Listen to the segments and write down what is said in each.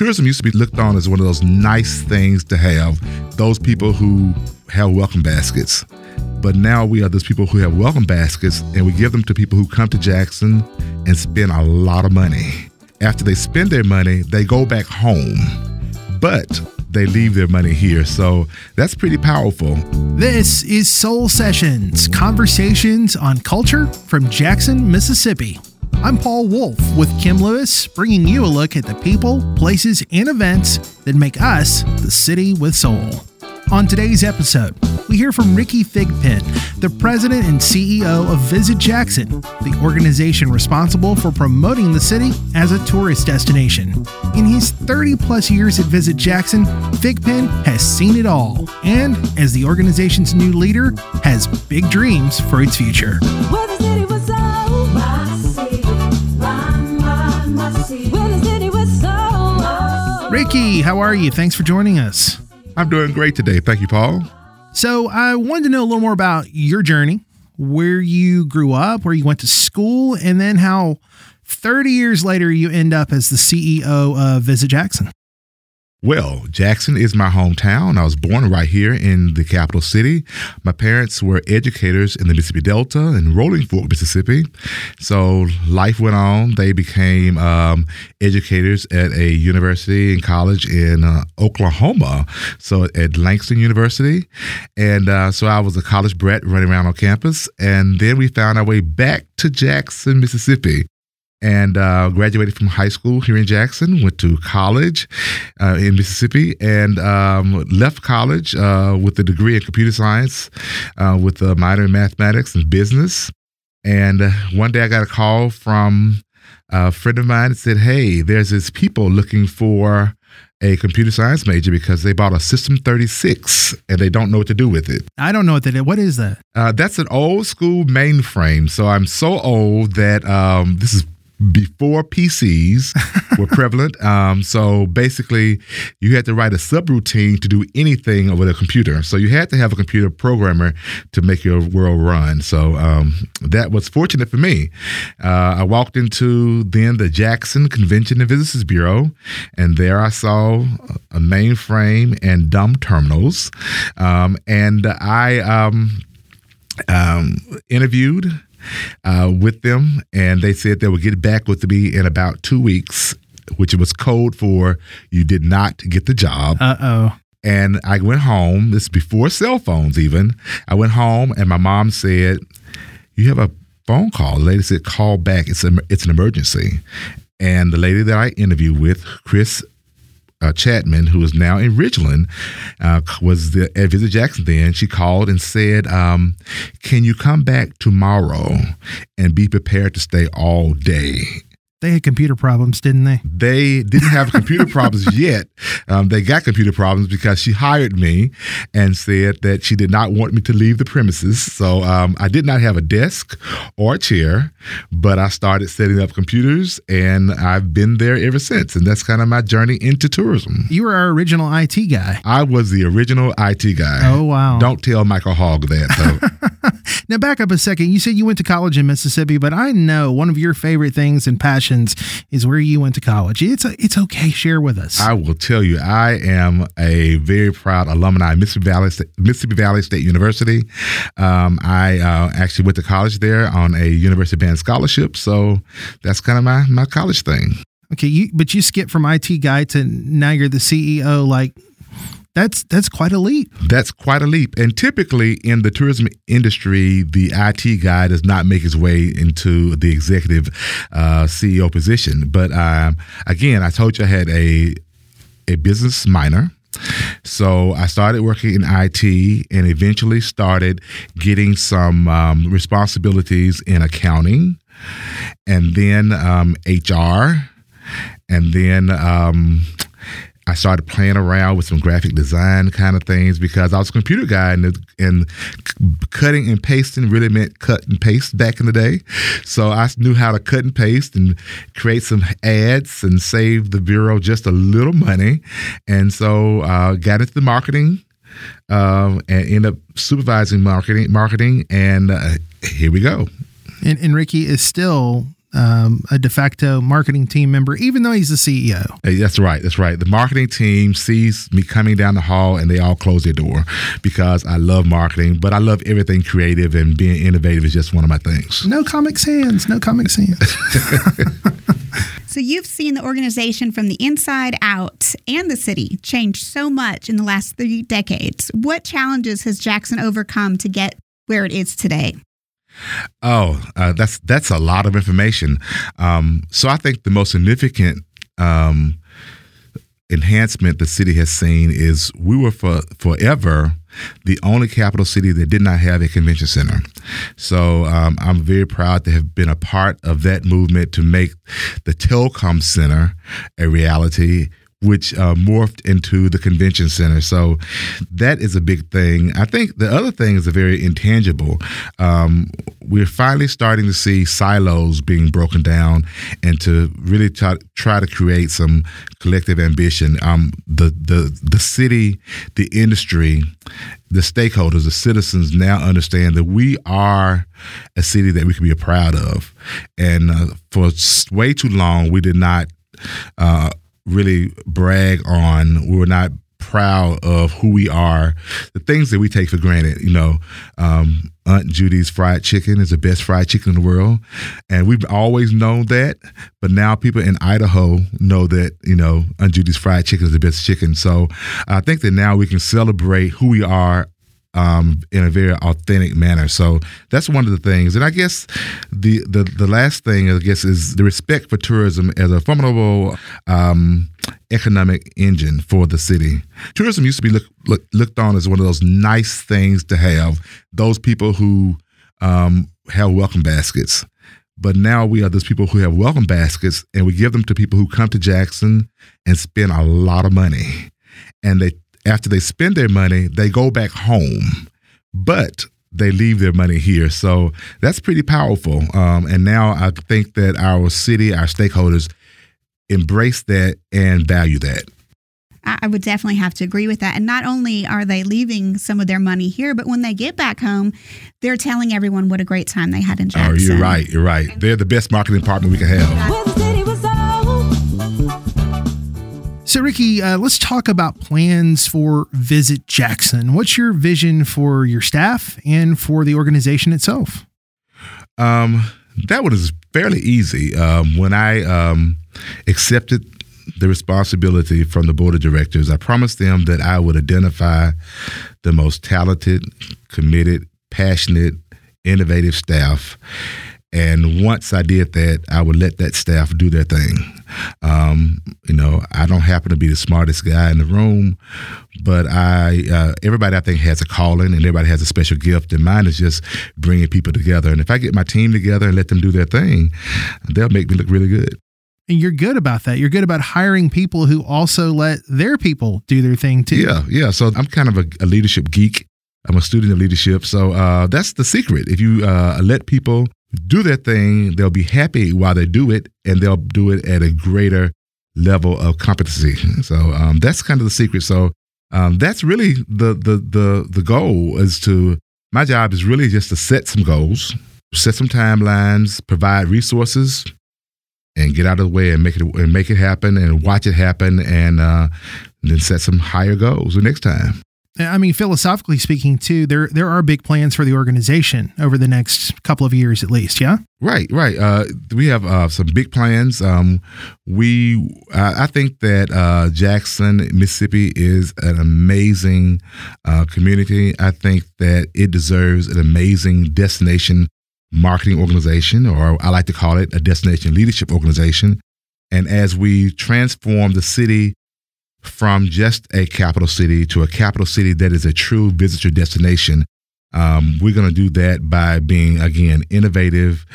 tourism used to be looked on as one of those nice things to have, those people who have welcome baskets. But now we are those people who have welcome baskets, and we give them to people who come to Jackson and spend a lot of money. After they spend their money, they go back home, but they leave their money here. So that's pretty powerful. This is Soul Sessions, conversations on culture from Jackson, Mississippi. I'm Paul Wolf with Kim Lewis, bringing you a look at the people, places, and events that make us the city with soul. On today's episode, we hear from Ricky Thigpen, the president and CEO of Visit Jackson, the organization responsible for promoting the city as a tourist destination. In his 30-plus years at Visit Jackson, Thigpen has seen it all, and as the organization's new leader, has big dreams for its future. Ricky, how are you? Thanks for joining us. I'm doing great today. Thank you, Paul. So I wanted to know a little more about your journey, where you grew up, where you went to school, and then how 30 years later you end up as the CEO of Visit Jackson. Well, Jackson is my hometown. I was born right here in the capital city. My parents were educators in the Mississippi Delta in Rolling Fork, Mississippi. So life went on. They became educators at a university and college in Oklahoma, so at Langston University. And so I was a college brat running around on campus. And then we found our way back to Jackson, Mississippi. And graduated from high school here in Jackson, went to college in Mississippi, and left college with a degree in computer science with a minor in mathematics and business. And one day I got a call from a friend of mine that said, hey, there's this people looking for a computer science major because they bought a System 36 and they don't know what to do with it. I don't know what they did. What is that? That's an old school mainframe. So I'm so old that this is before PCs were prevalent. So basically, you had to write a subroutine to do anything with a computer. So you had to have a computer programmer to make your world run. So that was fortunate for me. I walked into then the Jackson Convention and Visitors Bureau, and there I saw a mainframe and dumb terminals. And I interviewed with them, and they said they would get back with me in about 2 weeks, which was code for you did not get the job. Uh-oh. And I went home. This is before cell phones even. I went home, and my mom said, you have a phone call. The lady said, call back. It's an emergency. And the lady that I interviewed with, Chris Chapman, who is now in Ridgeland, was at Visit Jackson then. She called and said, can you come back tomorrow and be prepared to stay all day? They had computer problems, didn't they? They didn't have computer problems yet. They got computer problems because she hired me and said that she did not want me to leave the premises. So I did not have a desk or a chair, but I started setting up computers, and I've been there ever since. And that's kind of my journey into tourism. You were our original IT guy. I was the original IT guy. Oh, wow. Don't tell Michael Hogg that, though. Now, back up a second. You said you went to college in Mississippi, but I know one of your favorite things and passions is where you went to college. It's okay. Share with us. I will tell you, I am a very proud alumni of Mississippi Valley State University. I actually went to college there on a university band scholarship, so that's kind of my college thing. Okay, but you skipped from IT guy to now you're the CEO, like... That's quite a leap. That's quite a leap. And typically in the tourism industry, the IT guy does not make his way into the executive CEO position. But again, I told you I had a business minor. So I started working in IT and eventually started getting some responsibilities in accounting and then HR and then I started playing around with some graphic design kind of things because I was a computer guy, and cutting and pasting really meant cut and paste back in the day. So I knew how to cut and paste and create some ads and save the bureau just a little money. And so I got into the marketing and ended up supervising marketing. And here we go. And Ricky is still a de facto marketing team member, even though he's the CEO. Hey, that's right. That's right. The marketing team sees me coming down the hall and they all close their door because I love marketing, but I love everything creative, and being innovative is just one of my things. No Comic Sans. No Comic Sans. So you've seen the organization from the inside out and the city change so much in the last 3 decades. What challenges has Jackson overcome to get where it is today? Oh, that's a lot of information. So I think the most significant enhancement the city has seen is we were forever the only capital city that did not have a convention center. So I'm very proud to have been a part of that movement to make the Telecom Center a reality, which morphed into the convention center. So that is a big thing. I think the other thing is a very intangible. We're finally starting to see silos being broken down and to really try to create some collective ambition. The city, the industry, the stakeholders, the citizens now understand that we are a city that we can be proud of. And for way too long, we did not really brag on, we were not proud of who we are, the things that we take for granted. You know, Aunt Judy's fried chicken is the best fried chicken in the world. And we've always known that, but now people in Idaho know that, you know, Aunt Judy's fried chicken is the best chicken. So I think that now we can celebrate who we are in a very authentic manner. So that's one of the things. And I guess the last thing, I guess, is the respect for tourism as a formidable economic engine for the city. Tourism used to be looked on as one of those nice things to have, those people who have welcome baskets. But now we are those people who have welcome baskets, and we give them to people who come to Jackson and spend a lot of money. And after they spend their money, they go back home, but they leave their money here. So that's pretty powerful. And now I think that our city, our stakeholders embrace that and value that. I would definitely have to agree with that. And not only are they leaving some of their money here, but when they get back home, they're telling everyone what a great time they had in Jackson. Oh, you're right. You're right. They're the best marketing partner we can have. So, Ricky, let's talk about plans for Visit Jackson. What's your vision for your staff and for the organization itself? That one is fairly easy. When I accepted the responsibility from the board of directors, I promised them that I would identify the most talented, committed, passionate, innovative staff. And once I did that, I would let that staff do their thing. You know, I don't happen to be the smartest guy in the room, but everybody I think has a calling and everybody has a special gift, and mine is just bringing people together. And if I get my team together and let them do their thing, they'll make me look really good. And you're good about that. You're good about hiring people who also let their people do their thing too. Yeah. So I'm kind of a leadership geek. I'm a student of leadership. So that's the secret. If you let people do their thing, they'll be happy while they do it, and they'll do it at a greater level of competency. So that's kind of the secret. So that's really the goal is to, my job is really just to set some goals, set some timelines, provide resources, and get out of the way and make it happen and watch it happen, and then set some higher goals the next time. I mean, philosophically speaking, too, there are big plans for the organization over the next couple of years, at least. Yeah. Right. We have some big plans. I think that Jackson, Mississippi, is an amazing community. I think that it deserves an amazing destination marketing organization, or I like to call it a destination leadership organization. And as we transform the city from just a capital city to a capital city that is a true visitor destination, we're going to do that by being, again, innovative,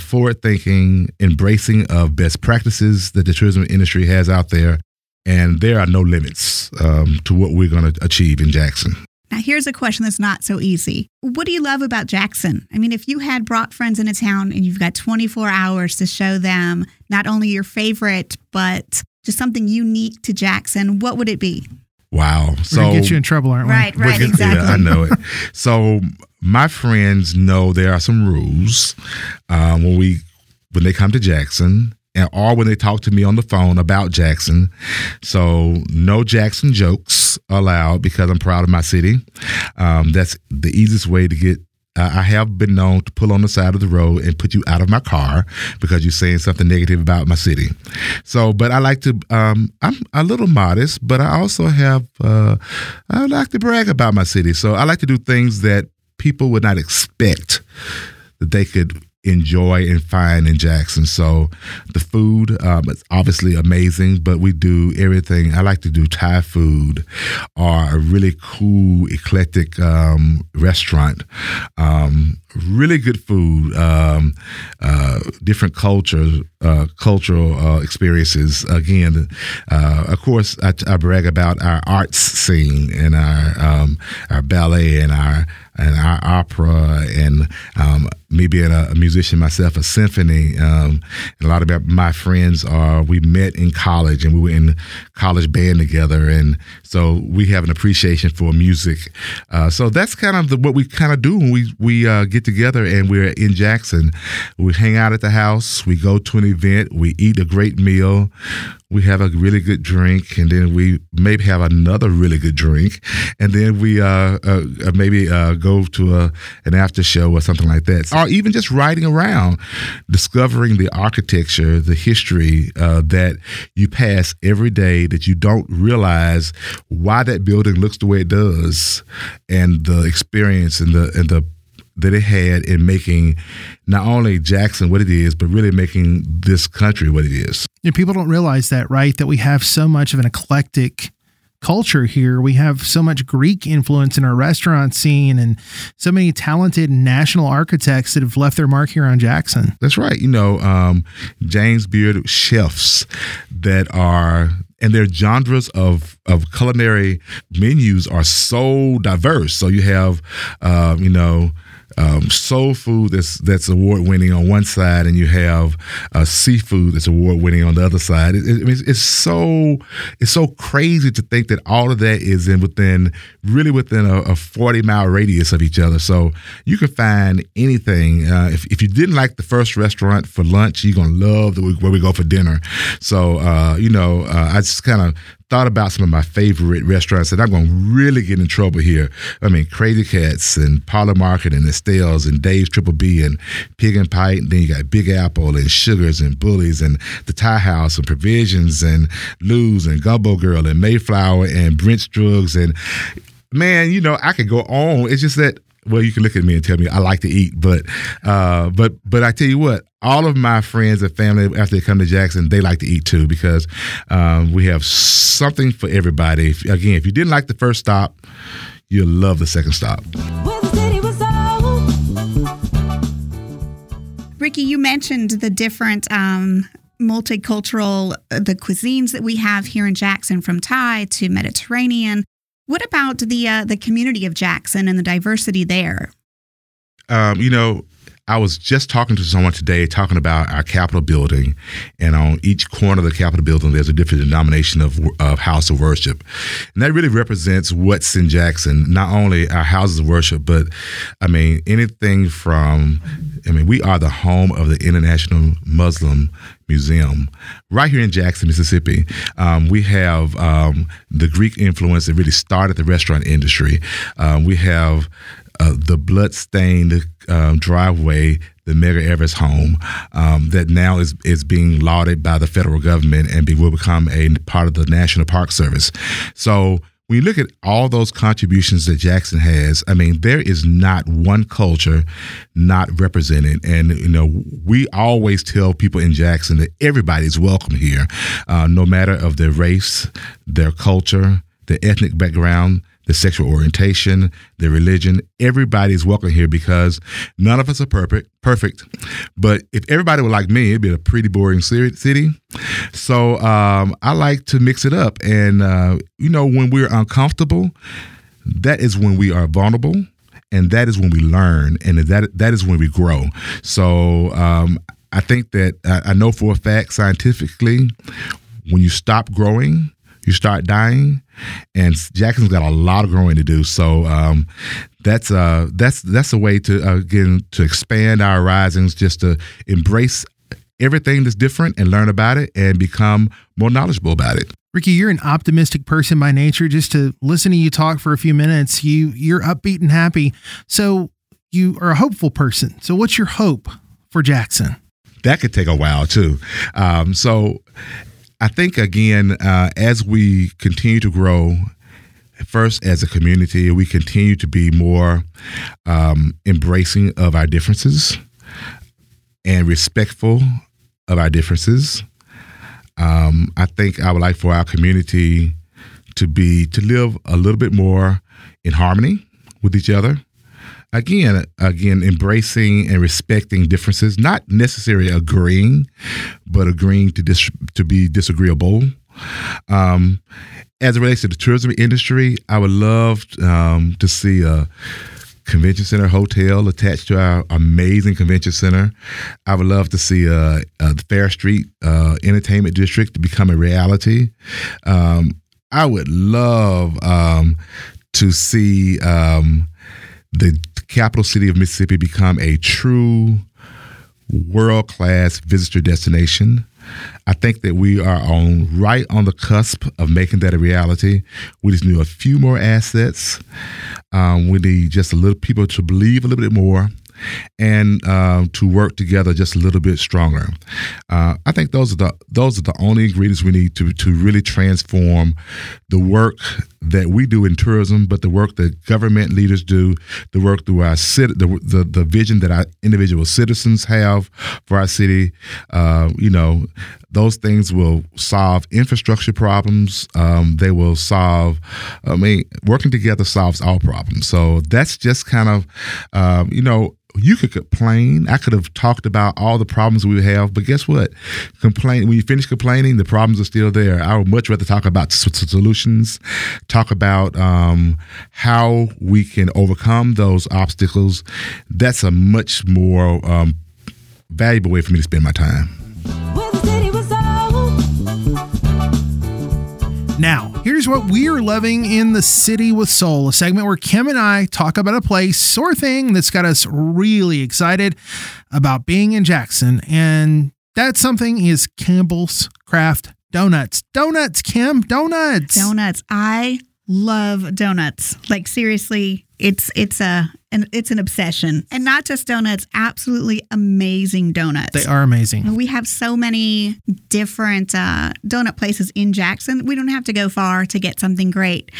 forward-thinking, embracing of best practices that the tourism industry has out there. And there are no limits to what we're going to achieve in Jackson. Now, here's a question that's not so easy. What do you love about Jackson? I mean, if you had brought friends into town and you've got 24 hours to show them not only your favorite, but just something unique to Jackson, what would it be? Wow. So we're going to get you in trouble, aren't we? Right, exactly. Yeah, I know it. So my friends know there are some rules when we when they come to Jackson, or when they talk to me on the phone about Jackson. So no Jackson jokes allowed, because I'm proud of my city. That's the easiest way to get. I have been known to pull on the side of the road and put you out of my car because you're saying something negative about my city. So, but I like to, I'm a little modest, but I also have, I like to brag about my city. So I like to do things that people would not expect that they could enjoy and find in Jackson. So the food, it's obviously amazing, but we do everything. I like to do Thai food or a really cool, eclectic restaurant. Really good food, different cultures, cultural experiences. Again, of course, I brag about our arts scene and our ballet and our opera, and me being a musician myself, a symphony. And a lot of my friends we met in college, and we were in college band together, and so we have an appreciation for music. So that's kind of what we kind of do when we get together and we're in Jackson. We hang out at the house, we go to an event, we eat a great meal, we have a really good drink, and then we maybe have another really good drink, and then we maybe go to an after show or something like that. Or even just riding around, discovering the architecture, the history that you pass every day that you don't realize why that building looks the way it does, and the experience and the that it had in making not only Jackson what it is, but really making this country what it is. You know, people don't realize that, right? That we have so much of an eclectic culture here. We have so much Greek influence in our restaurant scene, and so many talented national architects that have left their mark here on Jackson. That's right. You know, James Beard chefs that are... And their genres of culinary menus are so diverse. So you have, soul food that's award-winning on one side, and you have seafood that's award-winning on the other side. It's so crazy to think that all of that is within a 40-mile radius of each other. So you can find anything. If you didn't like the first restaurant for lunch, you're gonna love where we go for dinner. So I just kind of thought about some of my favorite restaurants that I'm going to really get in trouble here. I mean, Crazy Cats and Parlor Market and Estelle's and Dave's Triple B and Pig and Pie. And then you got Big Apple and Sugars and Bullies and the Thai House and Provisions and Lou's and Gumbo Girl and Mayflower and Brent's Drugs. And man, I could go on. It's just that, well, you can look at me and tell me I like to eat, but I tell you what, all of my friends and family, after they come to Jackson, they like to eat too, because we have something for everybody. Again, if you didn't like the first stop, you'll love the second stop. Ricky, you mentioned the different multicultural, the cuisines that we have here in Jackson, from Thai to Mediterranean. What about the community of Jackson and the diversity there? I was just talking to someone today, talking about our Capitol building, and on each corner of the Capitol building, there's a different denomination of house of worship. And that really represents what's in Jackson, not only our houses of worship, but anything from, we are the home of the International Muslim Museum right here in Jackson, Mississippi. We have the Greek influence that really started the restaurant industry. We have the bloodstained driveway, the Medgar Evers home, that now is being lauded by the federal government and will become a part of the National Park Service. So when you look at all those contributions that Jackson has, there is not one culture not represented. And, we always tell people in Jackson that everybody's welcome here, no matter of their race, their culture, their ethnic background, the sexual orientation, the religion. Everybody's welcome here because none of us are perfect. But if everybody were like me, it'd be a pretty boring city. So I like to mix it up. And, when we're uncomfortable, that is when we are vulnerable. And that is when we learn. And that is when we grow. So I think that I know for a fact, scientifically, when you stop growing, you start dying, and Jackson's got a lot of growing to do. So that's a way to expand our horizons, just to embrace everything that's different and learn about it and become more knowledgeable about it. Ricky, you're an optimistic person by nature. Just to listen to you talk for a few minutes, you're upbeat and happy. So you are a hopeful person. So what's your hope for Jackson? That could take a while, too. So I think, again, as we continue to grow, first, as a community, we continue to be more embracing of our differences and respectful of our differences. I think I would like for our community to live a little bit more in harmony with each other. Again, embracing and respecting differences, not necessarily agreeing, but agreeing to be disagreeable. As it relates to the tourism industry, I would love to see a convention center hotel attached to our amazing convention center. I would love to see the Fair Street Entertainment District to become a reality. I would love to see the capital city of Mississippi become a true world-class visitor destination. I think that we are right on the cusp of making that a reality. We just need a few more assets. We need just a little people to believe a little bit more and to work together just a little bit stronger. I think those are the only ingredients we need to really transform the work that we do in tourism, but the work that government leaders do, the work through our city, the vision that our individual citizens have for our city. Those things will solve infrastructure problems. They will working together solves all problems. So that's just kind of, you could complain. I could have talked about all the problems we have, but guess what? When you finish complaining, the problems are still there. I would much rather talk about solutions, talk about how we can overcome those obstacles. That's a much more valuable way for me to spend my time. Now, here's what we're loving in the City with Soul, a segment where Kim and I talk about a place or thing that's got us really excited about being in Jackson. And that something is Campbell's Craft Donuts. Donuts, Kim, donuts. Donuts. I love donuts. Like, seriously, it's an obsession. And not just donuts, absolutely amazing donuts. They are amazing. We have so many different donut places in Jackson. We don't have to go far to get something great.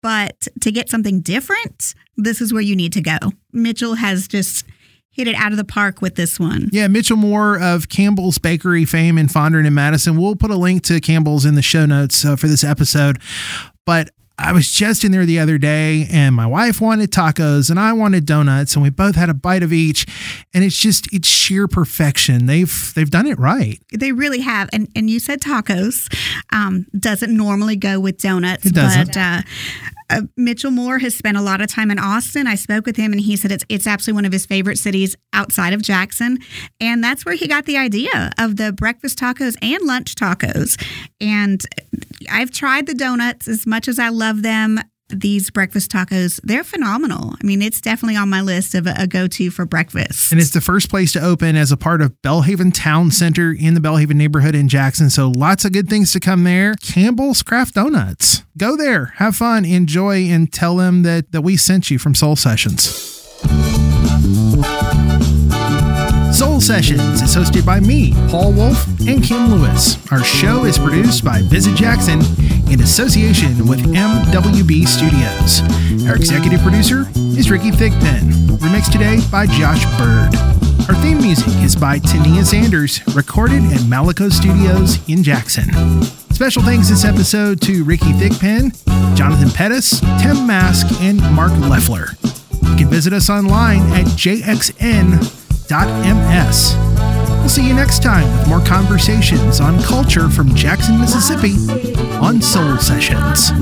But to get something different, this is where you need to go. Mitchell has just hit it out of the park with this one. Yeah, Mitchell Moore of Campbell's Bakery fame in Fondren and Madison. We'll put a link to Campbell's in the show notes for this episode. But I was just in there the other day and my wife wanted tacos and I wanted donuts and we both had a bite of each, and it's sheer perfection. They've done it right. They really have. And you said tacos doesn't normally go with donuts. It doesn't. But Mitchell Moore has spent a lot of time in Austin. I spoke with him and he said it's absolutely one of his favorite cities outside of Jackson. And that's where he got the idea of the breakfast tacos and lunch tacos. And I've tried the donuts. As much as I love them, these breakfast tacos, they're phenomenal. I mean, it's definitely on my list of a go-to for breakfast. And it's the first place to open as a part of Bellhaven Town Center in the Bellhaven neighborhood in Jackson. So lots of good things to come there. Campbell's Craft Donuts. Go there, have fun, enjoy, and tell them that we sent you from Soul Sessions. Soul Sessions is hosted by me, Paul Wolf, and Kim Lewis. Our show is produced by Visit Jackson in association with MWB Studios. Our executive producer is Ricky Thigpen. Remixed today by Josh Bird. Our theme music is by Tania Sanders, recorded at Malaco Studios in Jackson. Special thanks this episode to Ricky Thigpen, Jonathan Pettis, Tim Mask, and Mark Leffler. You can visit us online at jxn.ms. We'll see you next time with more conversations on culture from Jackson, Mississippi on Soul Sessions.